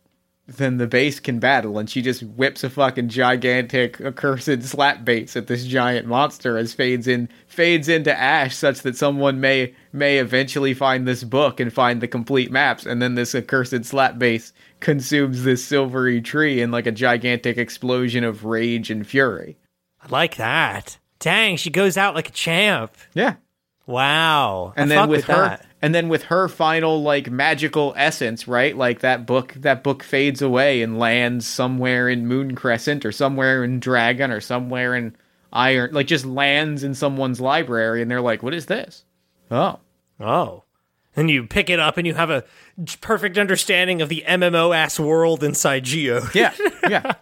then the base can battle, and she just whips a fucking gigantic, accursed slap bass at this giant monster as fades into ash, such that someone may eventually find this book and find the complete maps, and then this accursed slap bass consumes this silvery tree in, like, a gigantic explosion of rage and fury. I like that. Dang, she goes out like a champ. Yeah. Wow. And then with her that. And then with her final, like, magical essence, right? Like, that book fades away and lands somewhere in Moon Crescent or somewhere in Dragon or somewhere in Iron, like, just lands in someone's library, and they're like, what is this? Oh. And you pick it up and you have a perfect understanding of the MMO ass world inside Geode. Yeah.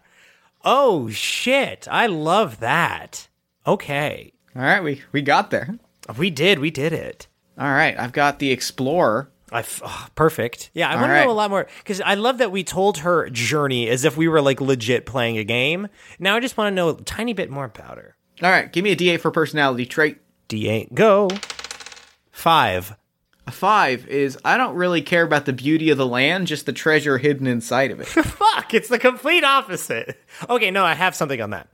Oh shit. I love that. Okay. All right, we got there. We did it. All right, I've got the Explorer. Perfect. Yeah, I want to know a lot more, because I love that we told her journey as if we were, like, legit playing a game. Now I just want to know a tiny bit more about her. All right, give me a D8 for personality trait. D8, go. 5. A 5 is, I don't really care about the beauty of the land, just the treasure hidden inside of it. Fuck, it's the complete opposite. Okay, no, I have something on that.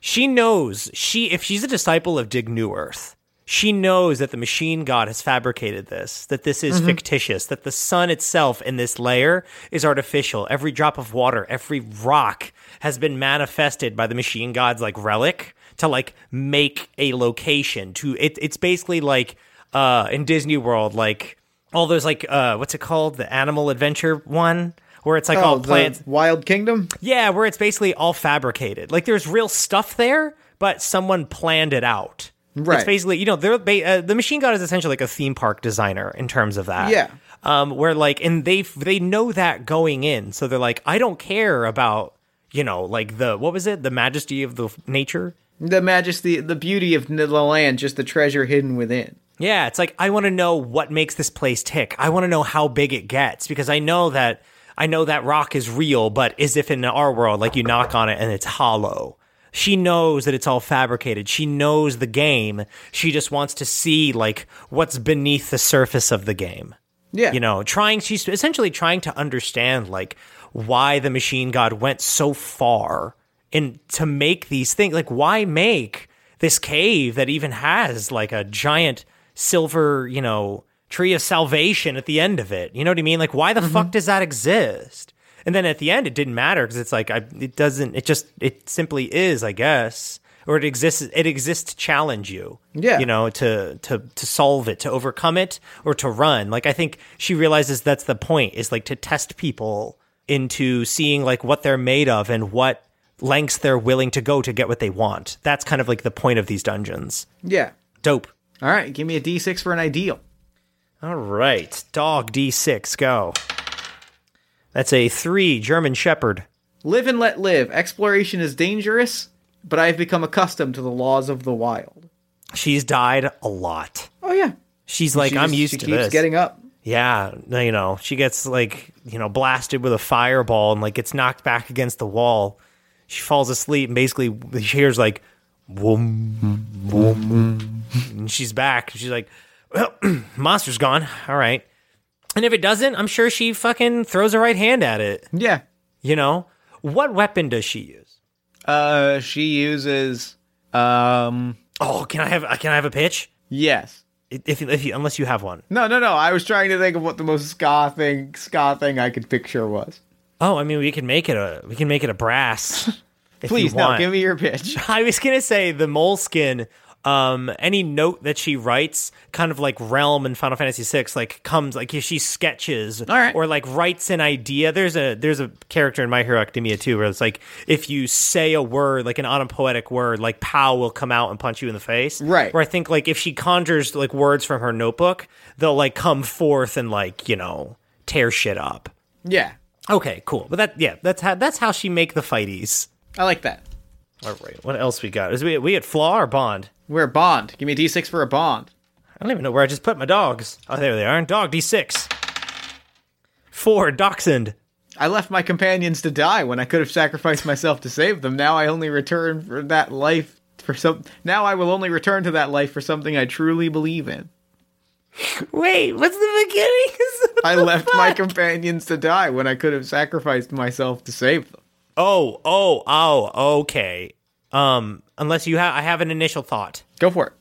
She knows, if she's a disciple of Dig New Earth, she knows that the machine god has fabricated this, that this is fictitious, that the sun itself in this layer is artificial. Every drop of water, every rock has been manifested by the machine god's like relic to like make a location to it. It's basically like in Disney World, like all those like what's it called? The Animal Adventure one. Where it's like all plants. Wild Kingdom? Yeah, where it's basically all fabricated. Like there's real stuff there, but someone planned it out. Right. It's basically, you know, the machine god is essentially like a theme park designer in terms of that. Yeah. Where like, and they know that going in. So they're like, I don't care about, you know, like the majesty of the nature? The majesty, the beauty of the land, just the treasure hidden within. Yeah. It's like, I want to know what makes this place tick. I want to know how big it gets because I know that rock is real, but as if in our world, like you knock on it and it's hollow. She knows that it's all fabricated. She knows the game. She just wants to see like what's beneath the surface of the game. Yeah. You know, she's essentially trying to understand like why the machine god went so far and to make these things. Like why make this cave that even has like a giant silver, you know, tree of salvation at the end of it. You know what I mean? Like, why the fuck does that exist? And then at the end, it didn't matter because it's like, it simply is, I guess, or it exists to challenge you, yeah. You know, to solve it, to overcome it, or to run. Like, I think she realizes that's the point, is like to test people into seeing like what they're made of and what lengths they're willing to go to get what they want. That's kind of like the point of these dungeons. Yeah. Dope. All right. Give me a D6 for an ideal. All right, dog D6, go. That's a 3, German Shepherd. Live and let live. Exploration is dangerous, but I've become accustomed to the laws of the wild. She's died a lot. Oh, yeah. She's like, I'm used to this. She keeps getting up. Yeah, you know, she gets like, you know, blasted with a fireball and like gets knocked back against the wall. She falls asleep and basically she hears like, boom, boom, and she's back. She's like, well, monster's gone. All right. And if it doesn't, I'm sure she fucking throws her right hand at it. Yeah. You know? What weapon does she use? She uses... Oh, can I have a pitch? Yes. If you, unless you have one. No. I was trying to think of what the most ska thing I could picture was. Oh, I mean, we can make it a brass. Please, no, give me your pitch. I was going to say the moleskin... any note that she writes, kind of like Realm in Final Fantasy VI, like comes like if she sketches or like writes an idea. There's a character in My Hero Academia too, where it's like if you say a word, like an onomatopoetic word, like pow will come out and punch you in the face. Right. Or I think like if she conjures like words from her notebook, they'll like come forth and like, you know, tear shit up. Yeah. Okay. Cool. But that's how she make the fighties. I like that. All right. What else we got? Is we at Flaw or Bond? We're a Bond. Give me a D6 for a Bond. I don't even know where I just put my dogs. Oh, there they are. Dog D6. 4, Dachshund. I left my companions to die when I could have sacrificed myself to save them. Now I will only return to that life for something I truly believe in. Wait, what's the beginning? I left my companions to die when I could have sacrificed myself to save them. Oh, okay. Unless you have, I have an initial thought. Go for it.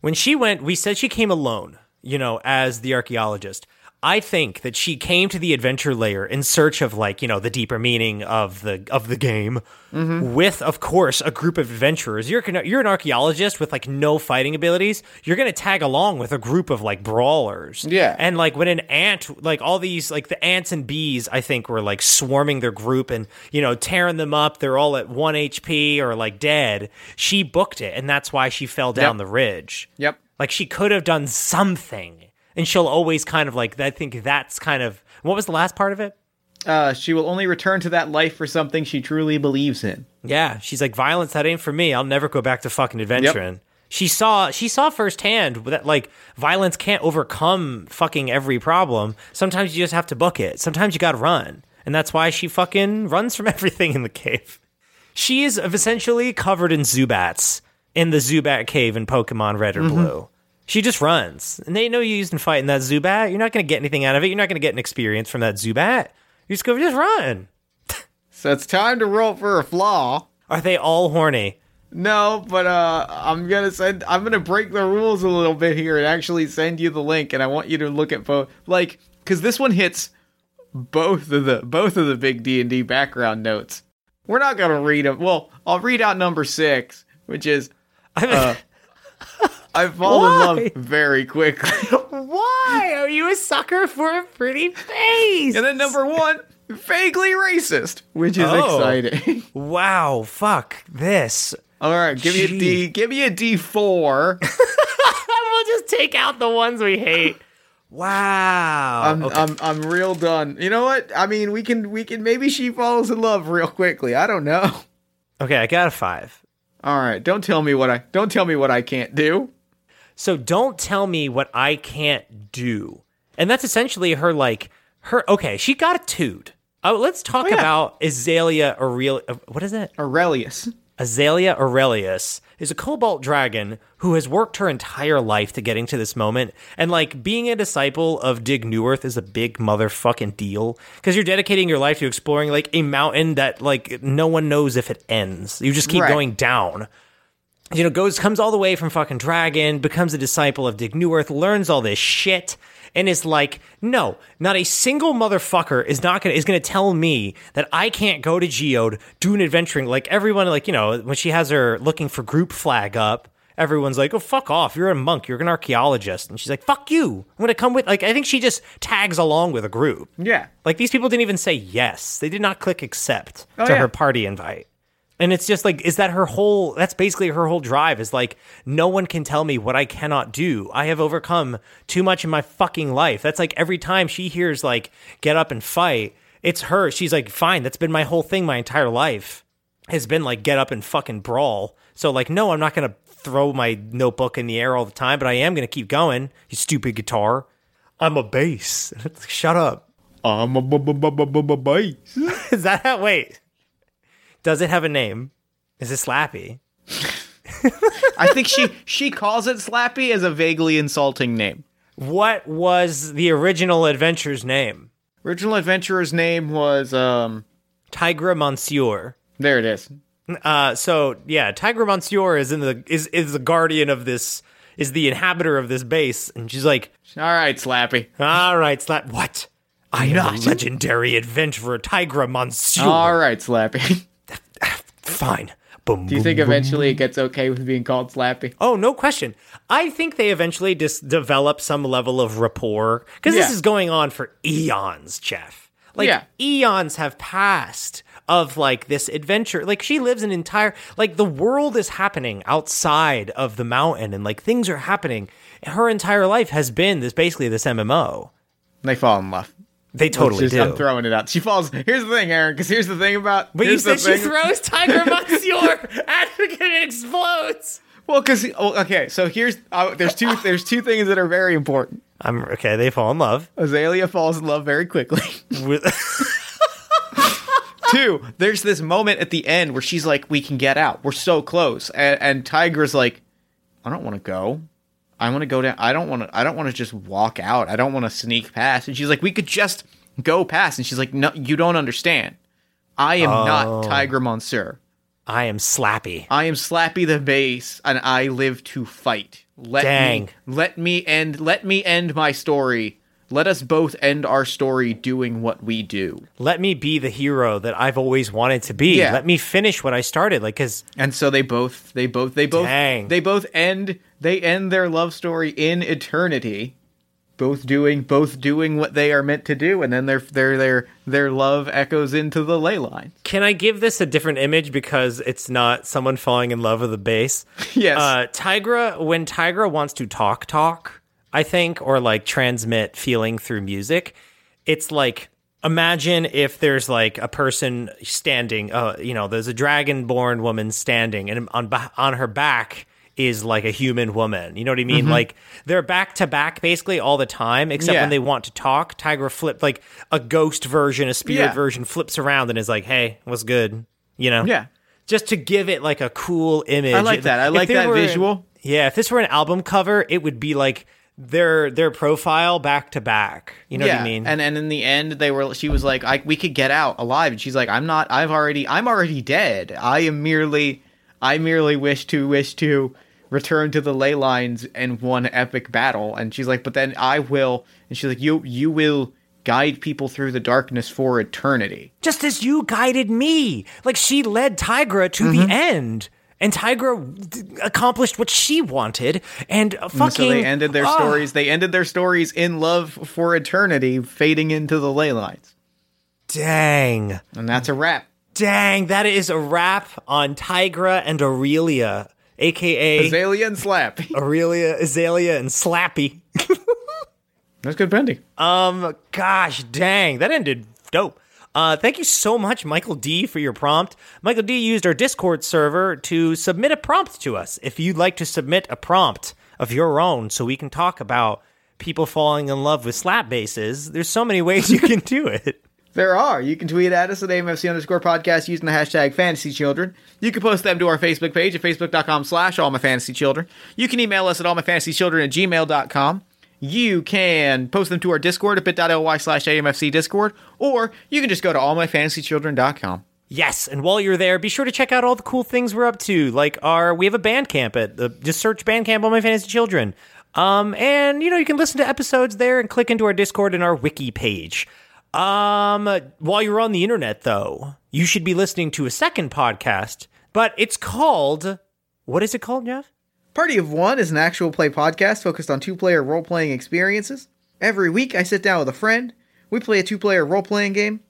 When she went, we said she came alone, you know, as the archaeologist. I think that she came to the adventure layer in search of like, you know, the deeper meaning of the game with, of course, a group of adventurers. You're an archaeologist with like no fighting abilities. You're going to tag along with a group of like brawlers. Yeah. And like when an ant, like all these, like the ants and bees, I think were like swarming their group and, you know, tearing them up. They're all at 1 HP or like dead. She booked it. And that's why she fell down the ridge. Yep. Like she could have done something. And she'll always kind of like, I think that's kind of, what was the last part of it? She will only return to that life for something she truly believes in. Yeah. She's like, violence, that ain't for me. I'll never go back to fucking adventuring. Yep. She saw firsthand that like violence can't overcome fucking every problem. Sometimes you just have to book it. Sometimes you got to run. And that's why she fucking runs from everything in the cave. She is essentially covered in Zubats in the Zubat cave in Pokemon Red or Blue. She just runs, and they know you used to fight in that Zubat. You're not going to get anything out of it. You're not going to get an experience from that Zubat. You just go, just run. So it's time to roll for a flaw. Are they all horny? No, but I'm gonna break the rules a little bit here and actually send you the link, and I want you to look at both, like, because this one hits both of the big D&D background notes. We're not gonna read them. Well, I'll read out number 6, which is I fall in love very quickly. Why are you a sucker for a pretty face? And then number 1. Vaguely racist, which is exciting. Wow, fuck this. All right, give me a D4. We'll just take out the ones we hate. Wow. I'm real done. You know what? I mean, we can maybe she falls in love real quickly. I don't know. Okay, I got a 5. All right, don't tell me what I can't do. So don't tell me what I can't do. And that's essentially her, like, her, okay, she got a 2. Oh, let's talk about Azalea Aurelius. What is it? Aurelius. Azalea Aurelius is a cobalt dragon who has worked her entire life to getting to this moment. And, like, being a disciple of Dig New Earth is a big motherfucking deal. Because you're dedicating your life to exploring, like, a mountain that, like, no one knows if it ends. You just keep going down. You know, comes all the way from fucking dragon, becomes a disciple of Dig New Earth, learns all this shit, and is like, no, not a single motherfucker is gonna tell me that I can't go to Geode, do an adventuring. Like, everyone, like, you know, when she has her looking for group flag up, everyone's like, oh, fuck off, you're a monk, you're an archaeologist. And she's like, fuck you, I'm gonna come with, like, I think she just tags along with a group. Yeah. Like, these people didn't even say yes. They did not click accept to her party invite. And it's just like, that's basically her whole drive, is like, no one can tell me what I cannot do. I have overcome too much in my fucking life. That's like every time she hears, like, get up and fight, it's her. She's like, fine, that's been my whole thing my entire life, has been like, get up and fucking brawl. So, like, no, I'm not going to throw my notebook in the air all the time, but I am going to keep going. You stupid guitar. I'm a bass. Shut up. I'm a bass. Is that how? Wait. Does it have a name? Is it Slappy? I think she calls it Slappy as a vaguely insulting name. What was the original adventurer's name? Original adventurer's name was Tigra Monsieur. There it is. Tigra Monsieur is the guardian of this, is the inhabitor of this base, and she's like, All right, Slappy. What? I am a legendary adventurer, Tigra Monsieur. All right, Slappy. Fine. Boom, do you think eventually it gets okay with being called Slappy? Oh, no question. I think they eventually just develop some level of rapport, because this is going on for eons, Jeff. Like, eons have passed of, like, this adventure. Like, she lives an entire, like, the world is happening outside of the mountain, and, like, things are happening. Her entire life has been this MMO. They fall in love. They totally do. I'm throwing it out. She falls. Here's the thing, Aaron, because here's the thing about... But you said she throws Tigra Monsieur at her and it explodes. Well, because... Okay, so here's... There's two things that are very important. Okay, they fall in love. Azalea falls in love very quickly. 2, there's this moment at the end where she's like, we can get out. We're so close. And Tigra's like, I don't want to go. I want to go down. I don't want to just walk out. I don't want to sneak past. And she's like, we could just go past. And she's like, no, you don't understand. I am not Tigra Monsieur. I am Slappy. I am Slappy the bass, and I live to fight. Let me end my story. Let us both end our story doing what we do. Let me be the hero that I've always wanted to be. Yeah. Let me finish what I started. Like, and so they both end their love story in eternity, both doing what they are meant to do, and then their love echoes into the ley lines. Can I give this a different image because it's not someone falling in love with a bass? Yes. Tigra, when Tigra wants to talk, I think, or like transmit feeling through music, it's like, imagine if there's like a person standing, you know, there's a dragonborn woman standing, and on her back is like a human woman. You know what I mean? Mm-hmm. Like, they're back to back basically all the time, except when they want to talk. Tigra flipped, like, a ghost version, a spirit version flips around and is like, hey, what's good? You know? Yeah. Just to give it like a cool image. I like that. I like that visual. If this were an album cover, it would be like their profile back to back. You know what I mean? And in the end, she was like, we could get out alive. And she's like, I'm not, I'm already dead. I am merely... I merely wish to return to the ley lines and one epic battle. And she's like, but then I will. And she's like, you will guide people through the darkness for eternity. Just as you guided me. Like, she led Tigra to the end. And Tigra accomplished what she wanted, and so they ended their stories. They ended their stories in love for eternity, fading into the ley lines. Dang. And that's a wrap. Dang, that is a wrap on Tigra and Aurelia, a.k.a. Azalea and Slappy. Aurelia, Azalea, and Slappy. That's good bending. Gosh, dang, that ended dope. Thank you so much, Michael D., for your prompt. Michael D. used our Discord server to submit a prompt to us. If you'd like to submit a prompt of your own so we can talk about people falling in love with slap bases, there's so many ways you can do it. There are. You can tweet at us at AMFC_podcast using the hashtag FantasyChildren. You can post them to our Facebook page at facebook.com/AllMyFantasyChildren. You can email us at allmyfantasychildren@gmail.com. You can post them to our Discord at bit.ly/AMFC Discord, or you can just go to allmyfantasychildren.com. Yes, and while you're there, be sure to check out all the cool things we're up to, like we have a Bandcamp just search Bandcamp All My Fantasy Children. And, you can listen to episodes there and click into our Discord and our wiki page. While you're on the internet, though, you should be listening to a second podcast, but it's called, what is it called, Jeff? Party of One is an actual play podcast focused on two-player role-playing experiences. Every week, I sit down with a friend. We play a two-player role-playing game.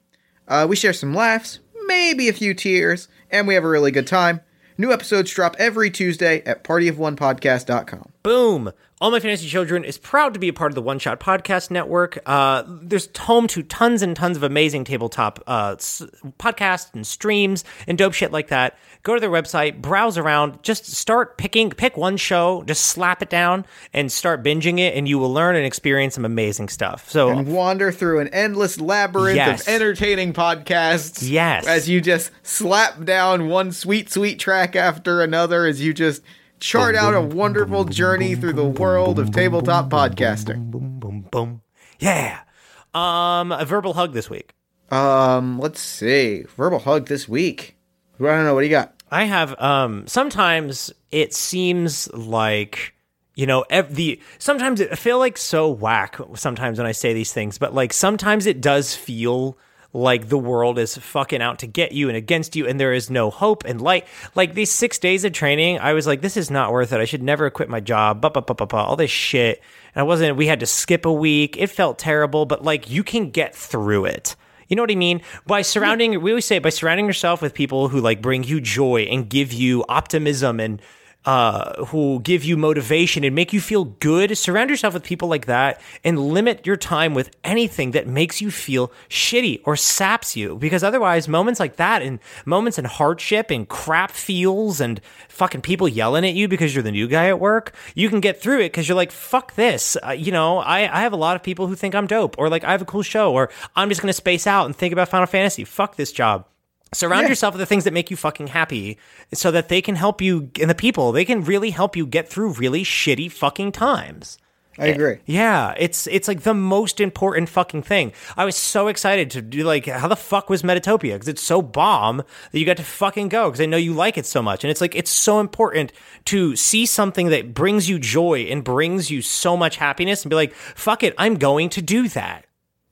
We share some laughs, maybe a few tears, and we have a really good time. New episodes drop every Tuesday at partyofonepodcast.com. Boom! All My Fantasy Children is proud to be a part of the One Shot Podcast Network. There's home to tons and tons of amazing tabletop podcasts and streams and dope shit like that. Go to their website, browse around, just start pick one show, just slap it down and start binging it, and you will learn and experience some amazing stuff. So and wander through an endless labyrinth of entertaining podcasts. Yes, as you just slap down one sweet, sweet track after another, as you just chart out a wonderful journey through the world of tabletop podcasting. Yeah. A verbal hug this week. Let's see. Verbal hug this week. I don't know. What do you got? I have, sometimes it seems like, sometimes I feel like so whack sometimes when I say these things, but like sometimes it does feel like the world is fucking out to get you and against you, and there is no hope and light. Like these 6 days of training, I was like, this is not worth it. I should never quit my job, all this shit. And we had to skip a week. It felt terrible, but like you can get through it. You know what I mean? We always say by surrounding yourself with people who like bring you joy and give you optimism and who give you motivation and make you feel good. Surround yourself with people like that and limit your time with anything that makes you feel shitty or saps you, because otherwise moments like that and moments in hardship and crap feels and fucking people yelling at you because you're the new guy at work, you can get through it because you're like, fuck this. I have a lot of people who think I'm dope, or like I have a cool show, or I'm just going to space out and think about Final Fantasy. Fuck this job. Surround yourself with the things that make you fucking happy so that they can help you, and the people, they can really help you get through really shitty fucking times. I agree. Yeah, it's like the most important fucking thing. I was so excited to do like, how the fuck was Metatopia? Because it's so bomb that you got to fucking go because I know you like it so much. And it's like, it's so important to see something that brings you joy and brings you so much happiness and be like, fuck it, I'm going to do that.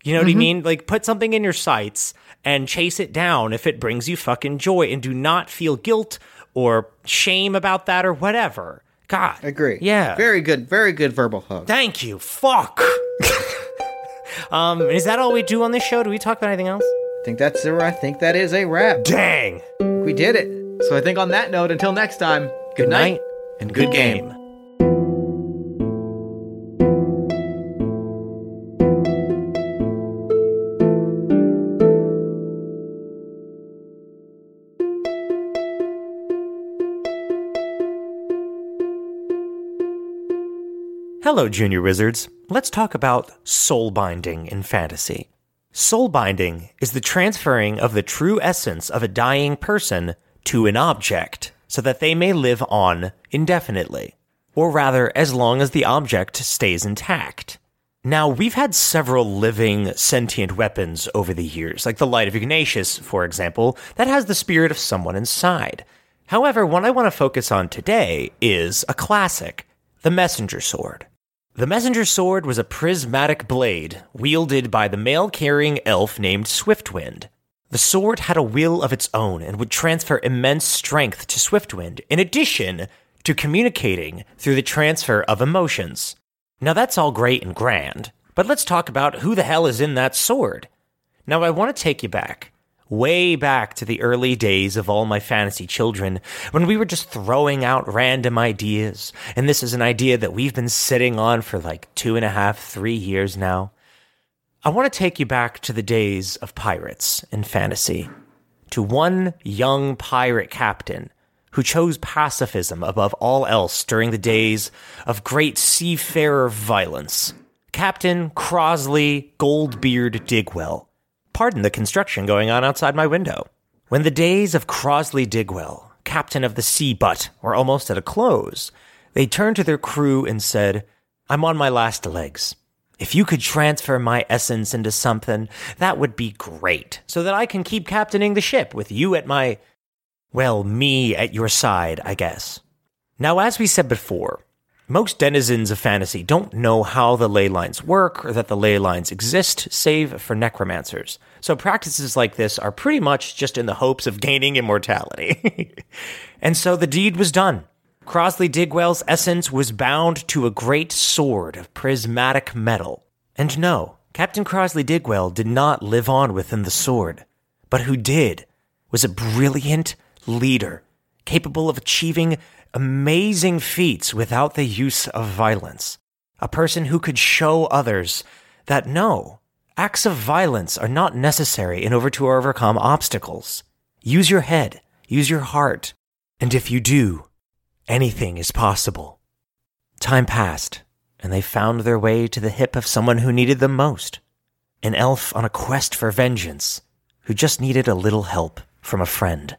You know what I mean? Like, put something in your sights and chase it down if it brings you fucking joy, and do not feel guilt or shame about that or whatever. God. Agree. Yeah. Very good verbal hug. Thank you. Fuck. Is that all we do on this show? Do we talk about anything else? I think that is a wrap. Dang. We did it. So I think on that note, until next time, good night and good game. Hello, Junior Wizards. Let's talk about soul binding in fantasy. Soul binding is the transferring of the true essence of a dying person to an object so that they may live on indefinitely, or rather, as long as the object stays intact. Now, we've had several living sentient weapons over the years, like the Light of Ignatius, for example, that has the spirit of someone inside. However, what I want to focus on today is a classic, the Messenger Sword. The Messenger Sword was a prismatic blade wielded by the mail-carrying elf named Swiftwind. The sword had a will of its own and would transfer immense strength to Swiftwind, in addition to communicating through the transfer of emotions. Now that's all great and grand, but let's talk about who the hell is in that sword. Now I want to take you back, way back to the early days of All My Fantasy Children, when we were just throwing out random ideas, and this is an idea that we've been sitting on for like 2.5, 3 years now. I want to take you back to the days of pirates in fantasy, to one young pirate captain who chose pacifism above all else during the days of great seafarer violence. Captain Crosley Goldbeard Digwell. Pardon the construction going on outside my window. When the days of Crosley Digwell, captain of the Seabutt, were almost at a close, they turned to their crew and said, "I'm on my last legs. If you could transfer my essence into something, that would be great, so that I can keep captaining the ship with you at my... well, me at your side, I guess." Now, as we said before, most denizens of fantasy don't know how the ley lines work or that the ley lines exist, save for necromancers. So practices like this are pretty much just in the hopes of gaining immortality. And so the deed was done. Crosley Digwell's essence was bound to a great sword of prismatic metal. And no, Captain Crosley Digwell did not live on within the sword. But who did was a brilliant leader, capable of achieving amazing feats without the use of violence. A person who could show others that no, acts of violence are not necessary in order to overcome obstacles. Use your head, use your heart, and if you do, anything is possible. Time passed, and they found their way to the hip of someone who needed them most. An elf on a quest for vengeance, who just needed a little help from a friend.